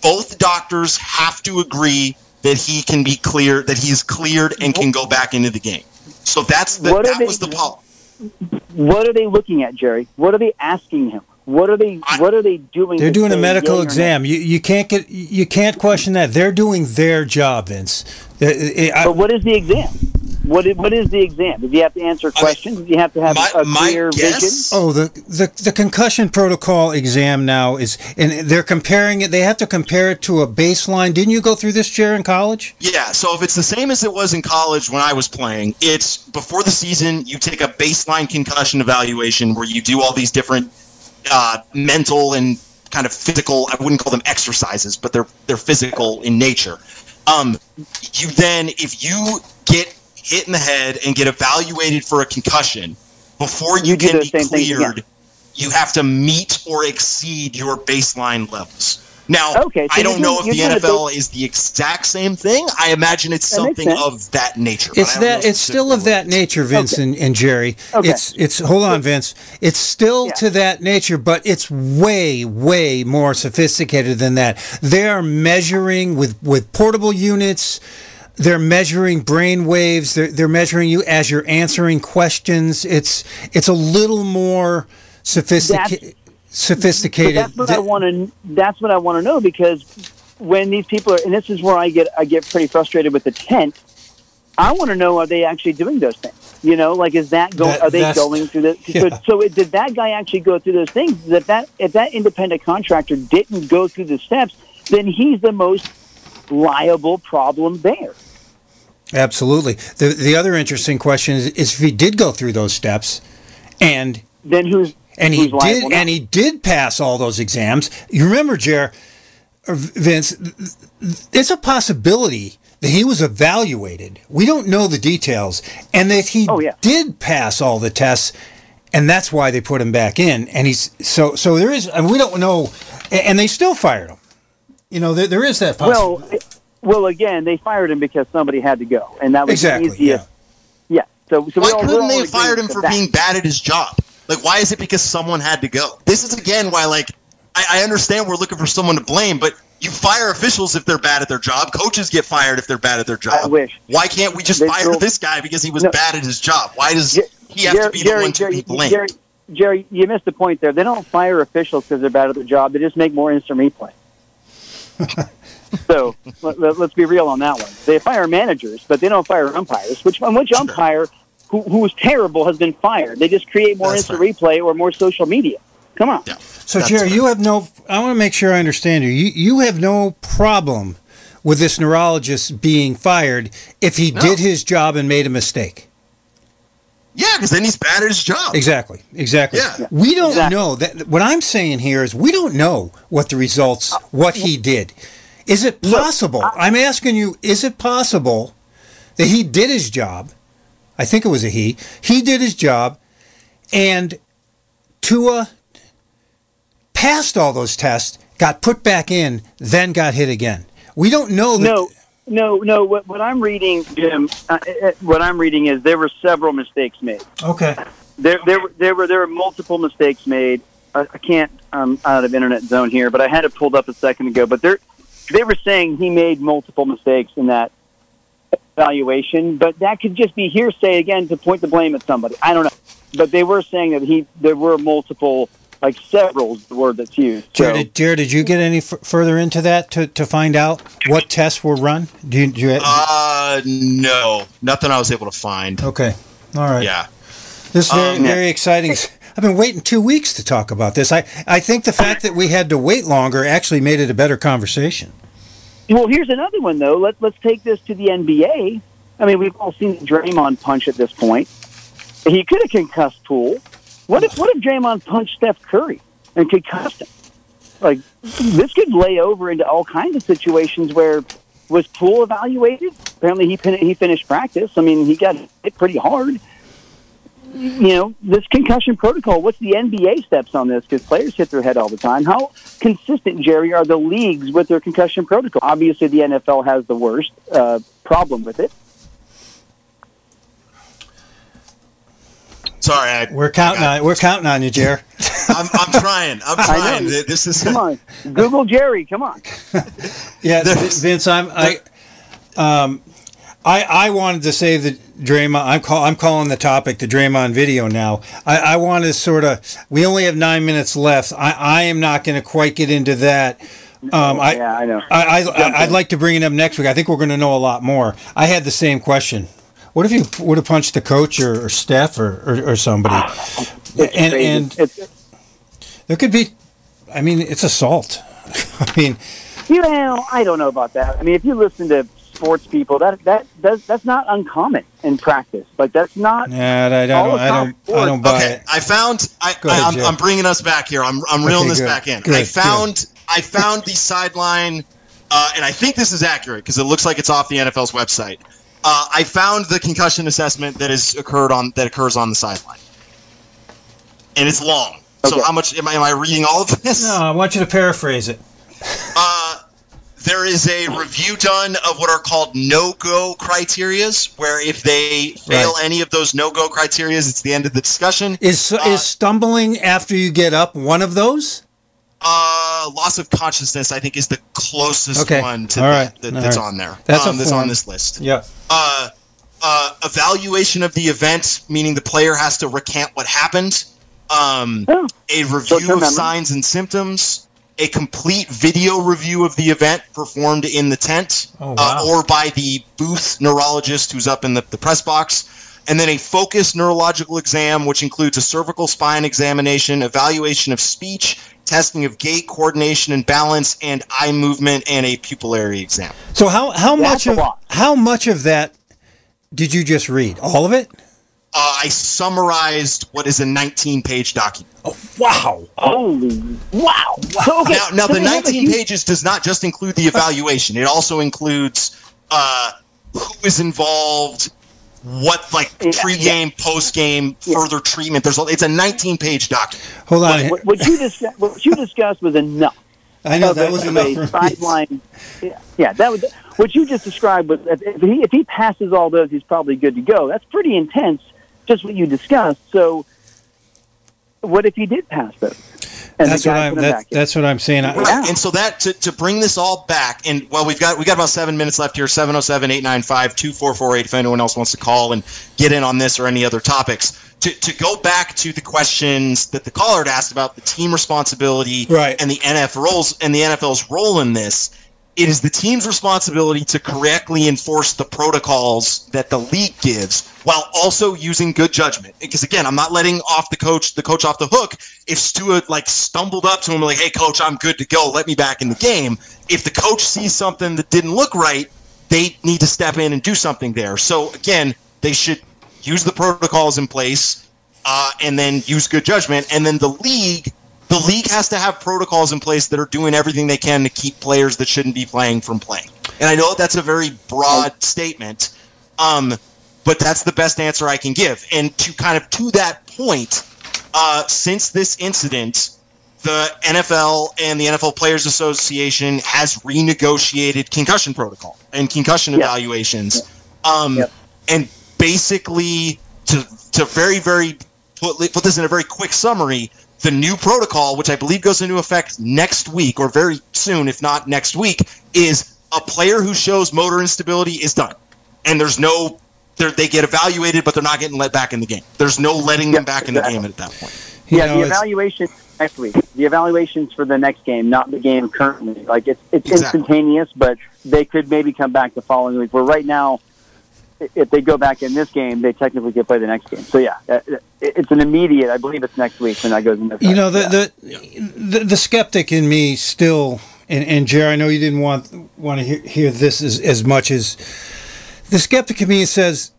Both doctors have to agree that he can be cleared, that he is cleared and can go back into the game. So that was the policy. What are they looking at, Jerry? What are they asking him? What are they doing? They're doing a medical exam. You can't question that. They're doing their job, Vince. But what is the exam? What is the exam? Did you have to answer questions? Did you have to have a clear vision? Oh, the concussion protocol exam now is, and they're comparing it. They have to compare it to a baseline. Didn't you go through this, Jer, in college? Yeah. So if it's the same as it was in college when I was playing, it's before the season you take a baseline concussion evaluation where you do all these different mental and kind of physical. I wouldn't call them exercises, but they're physical in nature. You then, if you get hit in the head and get evaluated for a concussion, before you can be cleared, you have to meet or exceed your baseline levels. Now, okay, so I don't know if the NFL is the exact same thing. I imagine it's something of that nature. It's still of that nature, Vince and Jerry. Okay. It's hold on, Vince. It's still to that nature, but it's way, way more sophisticated than that. They are measuring with portable units. They're measuring brain waves. They're measuring you as you're answering questions. It's a little more sophisticated. That's what I want to know, because when these people are, and this is where I get pretty frustrated with the tent. I want to know, are they actually doing those things? You know, like, is that going? Are they going through this? Yeah. So did that guy actually go through those things? If that independent contractor didn't go through the steps, then he's the most liable problem there. Absolutely. The other interesting question is if he did go through those steps, and then who's And he did, and he did pass all those exams. You remember, Jer, or Vince, it's a possibility that he was evaluated. We don't know the details, and that he did pass all the tests, and that's why they put him back in. And he's so there is, and we don't know, and they still fired him. You know, there is that possibility. Well, again, they fired him because somebody had to go, and that was the easiest. Yeah. So why couldn't they have fired him for being bad at his job? Like, why is it because someone had to go? This is, again, why, like, I understand we're looking for someone to blame, but you fire officials if they're bad at their job. Coaches get fired if they're bad at their job. I wish. Why can't we just fire this guy because he was bad at his job? Why does he have to be the one to be blamed? Jerry, you missed the point there. They don't fire officials because they're bad at their job. They just make more instant replay. So let's be real on that one. They fire managers, but they don't fire umpires, which umpire who's terrible has been fired. They just create more instant replay or more social media. Come on. Yeah, so, Jerry, you have no... I want to make sure I understand you. You have no problem with this neurologist being fired if he did his job and made a mistake. Yeah, because then he's bad at his job. Exactly. Yeah. We don't know. That. What I'm saying here is we don't know what the results, what he did. Is it possible? I'm asking you, is it possible that he did his job? I think it was a he. He did his job, and Tua passed all those tests, got put back in, then got hit again. We don't know. No. What I'm reading, Jim, is there were several mistakes made. Okay. There were multiple mistakes made. I can't. I'm out of internet zone here, but I had it pulled up a second ago. But they were saying he made multiple mistakes in that evaluation, but that could just be hearsay again to point the blame at somebody. I don't know, but they were saying that there were multiple, like several is the word that's used. Jared, did you get any further into that to find out what tests were run? No, nothing I was able to find. Okay, all right. Yeah, this is very, very exciting. I've been waiting 2 weeks to talk about this. I think the fact that we had to wait longer actually made it a better conversation. Well, here's another one, though. Let's take this to the NBA. I mean, we've all seen the Draymond punch at this point. He could have concussed Poole. What if Draymond punched Steph Curry and concussed him? Like, this could lay over into all kinds of situations where, was Poole evaluated? Apparently he finished practice. I mean, he got hit pretty hard. You know, this concussion protocol, what's the NBA steps on this? Because players hit their head all the time. How consistent, Jerry, are the leagues with their concussion protocol? Obviously, the NFL has the worst problem with it. Sorry, we're counting on you, Jerry. I'm trying. I'm trying. This is come on. Google Jerry. Come on. Yeah, Vince. I wanted to save the Draymond. I'm calling the topic the Draymond video now. I want to sort of. We only have 9 minutes left. I am not going to quite get into that. I know. I'd like to bring it up next week. I think we're going to know a lot more. I had the same question. What if you would have punched the coach or Steph or somebody? There could be, I mean, it's assault. I mean, you know, I don't know about that. I mean, if you listen to sports people, that's not uncommon in practice. Like, that's not. I don't buy it. I'm bringing us back here. I'm reeling this back in. I found the sideline, and I think this is accurate because it looks like it's off the NFL's website. I found the concussion assessment that occurs on the sideline, and it's long. Okay. So how much am I reading all of this? No, I want you to paraphrase it. There is a review done of what are called no-go criterias, where if they fail any of those no-go criterias, it's the end of the discussion. Is stumbling after you get up one of those? Loss of consciousness, I think, is the closest one to that's on there. That's on this list. Yeah. Evaluation of the event, meaning the player has to recant what happened. A review of signs and symptoms. A complete video review of the event performed in the tent or by the booth neurologist who's up in the press box, and then a focused neurological exam, which includes a cervical spine examination, evaluation of speech, testing of gait, coordination and balance, and eye movement, and a pupillary exam. So how much of that did you just read? All of it? I summarized what is a 19-page document. Oh, wow. Okay. Now the 19 pages does not just include the evaluation. It also includes who is involved, what, like, pre-game, post-game, further treatment. It's a 19-page document. Hold on. What you discussed was enough. I know that was enough. Sideline. Yeah, that was what you just described. Was if he passes all those, he's probably good to go. That's pretty intense. Just what you discussed. So, what if he did pass those? That's what I'm saying. Right. And so that to bring this all back, and well, we got about 7 minutes left here. 707-895-2448. If anyone else wants to call and get in on this or any other topics, to go back to the questions that the caller had asked about the team responsibility and the NFL's role in this. It is the team's responsibility to correctly enforce the protocols that the league gives while also using good judgment. Because, again, I'm not letting off the coach off the hook. If Stewart, stumbled up to him like, hey, coach, I'm good to go. Let me back in the game. If the coach sees something that didn't look right, they need to step in and do something there. So, again, they should use the protocols in place and then use good judgment. And then the league has to have protocols in place that are doing everything they can to keep players that shouldn't be playing from playing. And I know that's a very broad statement, but that's the best answer I can give. And to that point, since this incident, the NFL and the NFL Players Association has renegotiated concussion protocol and concussion evaluations. And basically, to very, very put this in a very quick summary, the new protocol, which I believe goes into effect next week or very soon, if not next week, is a player who shows motor instability is done. And they get evaluated, but they're not getting let back in the game. There's no letting them back in the game at that point. The evaluation next week. The evaluation's for the next game, not the game currently. Like, it's instantaneous, but they could maybe come back the following week. Where right now, if they go back in this game, they technically could play the next game. So, yeah, it's an immediate. I believe it's next week when that goes into effect. You know, the skeptic in me still, and Jerry, I know you didn't want to hear this as much as the skeptic in me says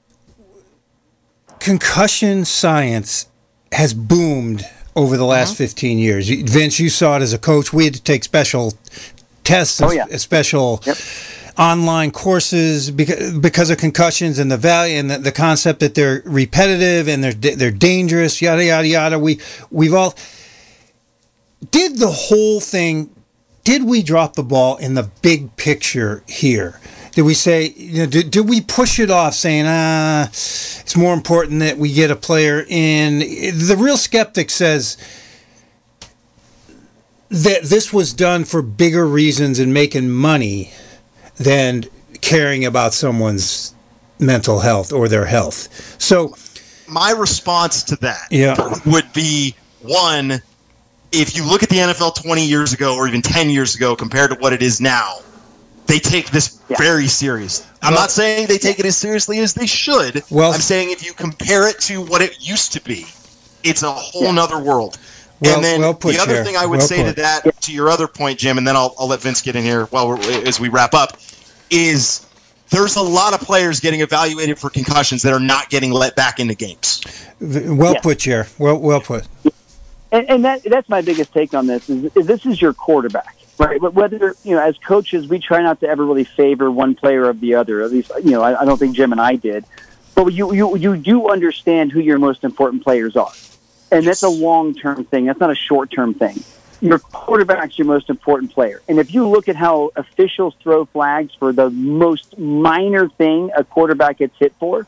concussion science has boomed over the last 15 years. Vince, you saw it as a coach. We had to take special tests, special... Yep. Online courses because of concussions and the value and the concept that they're repetitive and they're dangerous, yada yada yada. We've all did the whole thing. Did we drop the ball in the big picture here? Did we say, did we push it off saying, it's more important that we get a player in? The real skeptic says that this was done for bigger reasons and making money than caring about someone's mental health or their health. So my response to that would be, one, if you look at the NFL 20 years ago or even 10 years ago compared to what it is now, They take this very seriously. I'm not saying they take it as seriously as they should. Well, I'm saying if you compare it to what it used to be, it's a whole nother world. Well, and then the other thing I would say to that, to your other point, Jim, and then I'll let Vince get in here as we wrap up, is there's a lot of players getting evaluated for concussions that are not getting let back into games. Well put, Jer. And that's my biggest take on this is this is your quarterback. Right, but whether as coaches, we try not to ever really favor one player or the other. At least, I don't think Jim and I did. But you do understand who your most important players are, and that's a long-term thing. That's not a short-term thing. Your quarterback's your most important player, and if you look at how officials throw flags for the most minor thing a quarterback gets hit for,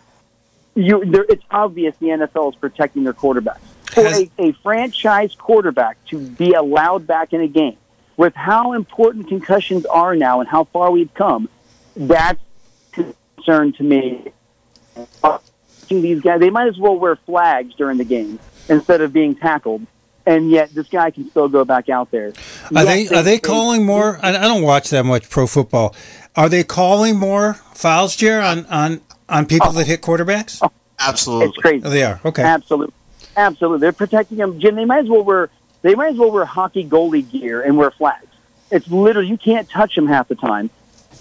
it's obvious the NFL is protecting their quarterback. For a franchise quarterback to be allowed back in a game. With how important concussions are now and how far we've come, that's a concern to me. These guys, they might as well wear flags during the game instead of being tackled, and yet this guy can still go back out there. Are they calling more? I don't watch that much pro football. Are they calling more fouls, Jer, on people that hit quarterbacks? Oh, absolutely, it's crazy. Oh, they are okay. Absolutely, they're protecting them, Jim. They might as well wear. They might as well wear hockey goalie gear and wear flags. It's literally, you can't touch them half the time.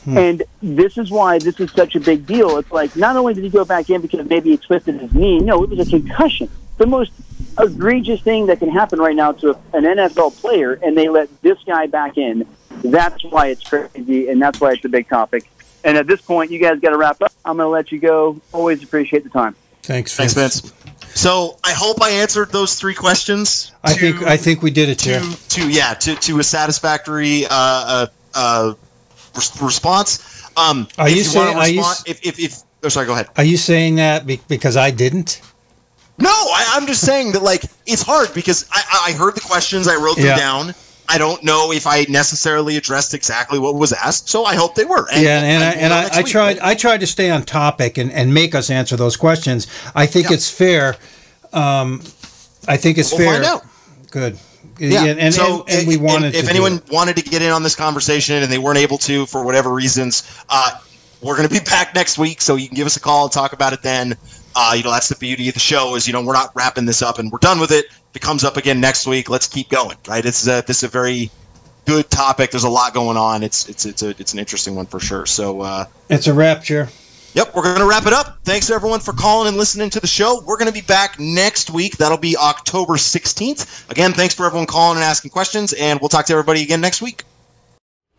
And this is why this is such a big deal. It's like, not only did he go back in because maybe he twisted his knee. No, it was a concussion. The most egregious thing that can happen right now to an NFL player, and they let this guy back in. That's why it's crazy, and that's why it's a big topic. And at this point, you guys got to wrap up. I'm going to let you go. Always appreciate the time. Thanks, Vince. So I hope I answered those three questions. I think we did it to a satisfactory response. Go ahead. Are you saying that because I didn't? No, I'm just saying that it's hard because I heard the questions, I wrote them down. I don't know if I necessarily addressed exactly what was asked, so I hope they were. I tried to stay on topic and make us answer those questions. I think it's fair. We'll find out. Good. Yeah. And we wanted. And if anyone wanted to get in on this conversation and they weren't able to for whatever reasons, we're going to be back next week, so you can give us a call and talk about it then. That's the beauty of the show is, we're not wrapping this up and we're done with it. If it comes up again next week, let's keep going, right? This is a very good topic. There's a lot going on. It's an interesting one for sure. So it's a wrap, Jer. Yep, we're going to wrap it up. Thanks, everyone, for calling and listening to the show. We're going to be back next week. That'll be October 16th. Again, thanks for everyone calling and asking questions, and we'll talk to everybody again next week.